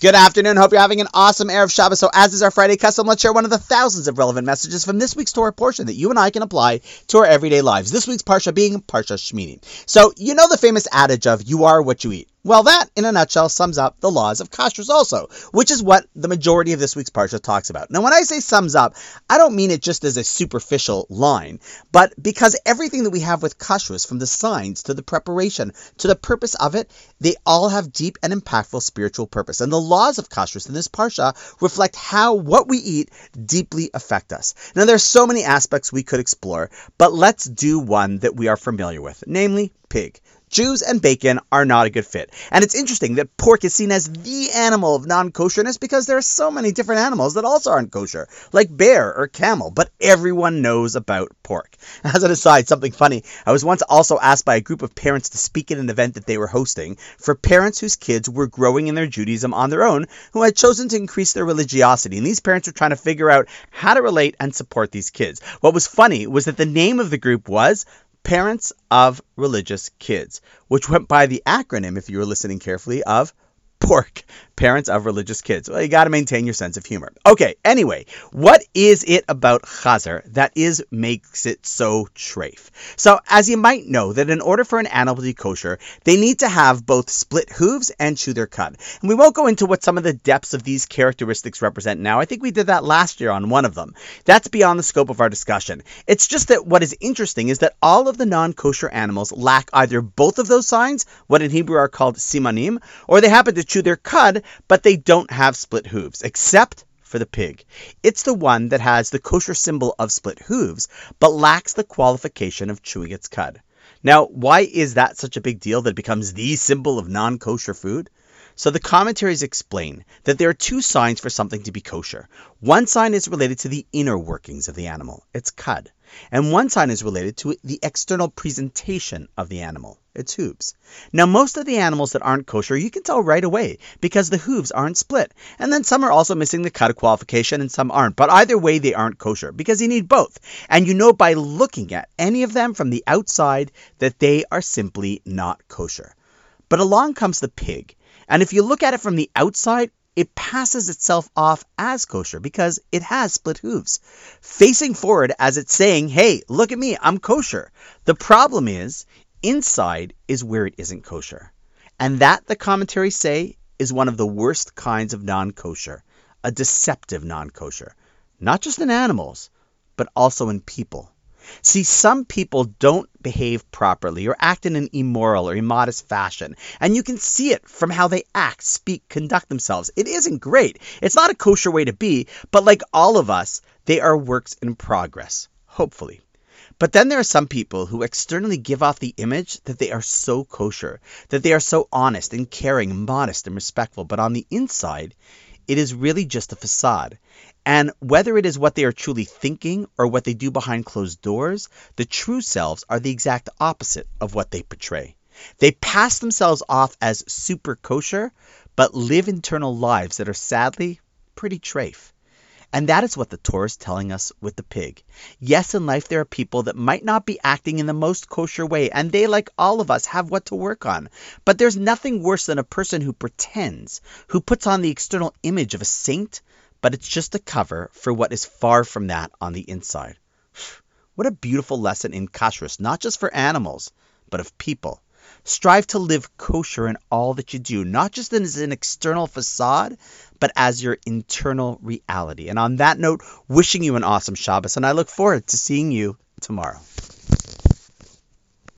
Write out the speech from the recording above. Good afternoon. Hope you're having an awesome Erev Shabbos. So as is our Friday custom, let's share one of the thousands of relevant messages from this week's Torah portion that you and I can apply to our everyday lives. This week's Parsha being Parsha Shmini. So you know the famous adage of you are what you eat. Well, that, in a nutshell, sums up the laws of kashrus also, which is what the majority of this week's Parsha talks about. Now, when I say sums up, I don't mean it just as a superficial line, but because everything that we have with kashrus, from the signs to the preparation to the purpose of it, they all have deep and impactful spiritual purpose. And the laws of kashrus in this Parsha reflect how what we eat deeply affect us. Now, there are so many aspects we could explore, but let's do one that we are familiar with, namely pig. Jews and bacon are not a good fit. And it's interesting that pork is seen as the animal of non-kosherness because there are so many different animals that also aren't kosher, like bear or camel, but everyone knows about pork. As an aside, something funny, I was once also asked by a group of parents to speak at an event that they were hosting for parents whose kids were growing in their Judaism on their own, who had chosen to increase their religiosity. And these parents were trying to figure out how to relate and support these kids. What was funny was that the name of the group was Parents of Religious Kids, which went by the acronym, if you were listening carefully, of PORK, Parents of Religious Kids. Well, you got to maintain your sense of humor. Okay, anyway, what is it about chazer that makes it so treif? So, as you might know, that in order for an animal to be kosher, they need to have both split hooves and chew their cud. And we won't go into what some of the depths of these characteristics represent now. I think we did that last year on one of them. That's beyond the scope of our discussion. It's just that what is interesting is that all of the non-kosher animals lack either both of those signs, what in Hebrew are called simanim, or they happen to chew their cud, but they don't have split hooves, except for the pig. It's the one that has the kosher symbol of split hooves, but lacks the qualification of chewing its cud. Now, why is that such a big deal that it becomes the symbol of non-kosher food? So the commentaries explain that there are two signs for something to be kosher. One sign is related to the inner workings of the animal, its cud. And one sign is related to the external presentation of the animal, its hooves. Now, most of the animals that aren't kosher, you can tell right away because the hooves aren't split. And then some are also missing the cud qualification and some aren't. But either way, they aren't kosher because you need both. And you know by looking at any of them from the outside that they are simply not kosher. But along comes the pig. And if you look at it from the outside, it passes itself off as kosher because it has split hooves, facing forward as it's saying, hey, look at me, I'm kosher. The problem is, inside is where it isn't kosher. And that, the commentaries say, is one of the worst kinds of non-kosher, a deceptive non-kosher, not just in animals, but also in people. See, some people don't behave properly or act in an immoral or immodest fashion, and you can see it from how they act, speak, conduct themselves. It isn't great. It's not a kosher way to be, but like all of us, they are works in progress, hopefully. But then there are some people who externally give off the image that they are so kosher, that they are so honest and caring, modest and respectful, but on the inside, it is really just a facade. And whether it is what they are truly thinking or what they do behind closed doors, the true selves are the exact opposite of what they portray. They pass themselves off as super kosher, but live internal lives that are sadly pretty treif. And that is what the Torah is telling us with the pig. Yes, in life there are people that might not be acting in the most kosher way, and they, like all of us, have what to work on. But there's nothing worse than a person who pretends, who puts on the external image of a saint, but it's just a cover for what is far from that on the inside. What a beautiful lesson in kashrus, not just for animals, but of people. Strive to live kosher in all that you do, not just as an external facade, but as your internal reality. And on that note, wishing you an awesome Shabbos, and I look forward to seeing you tomorrow.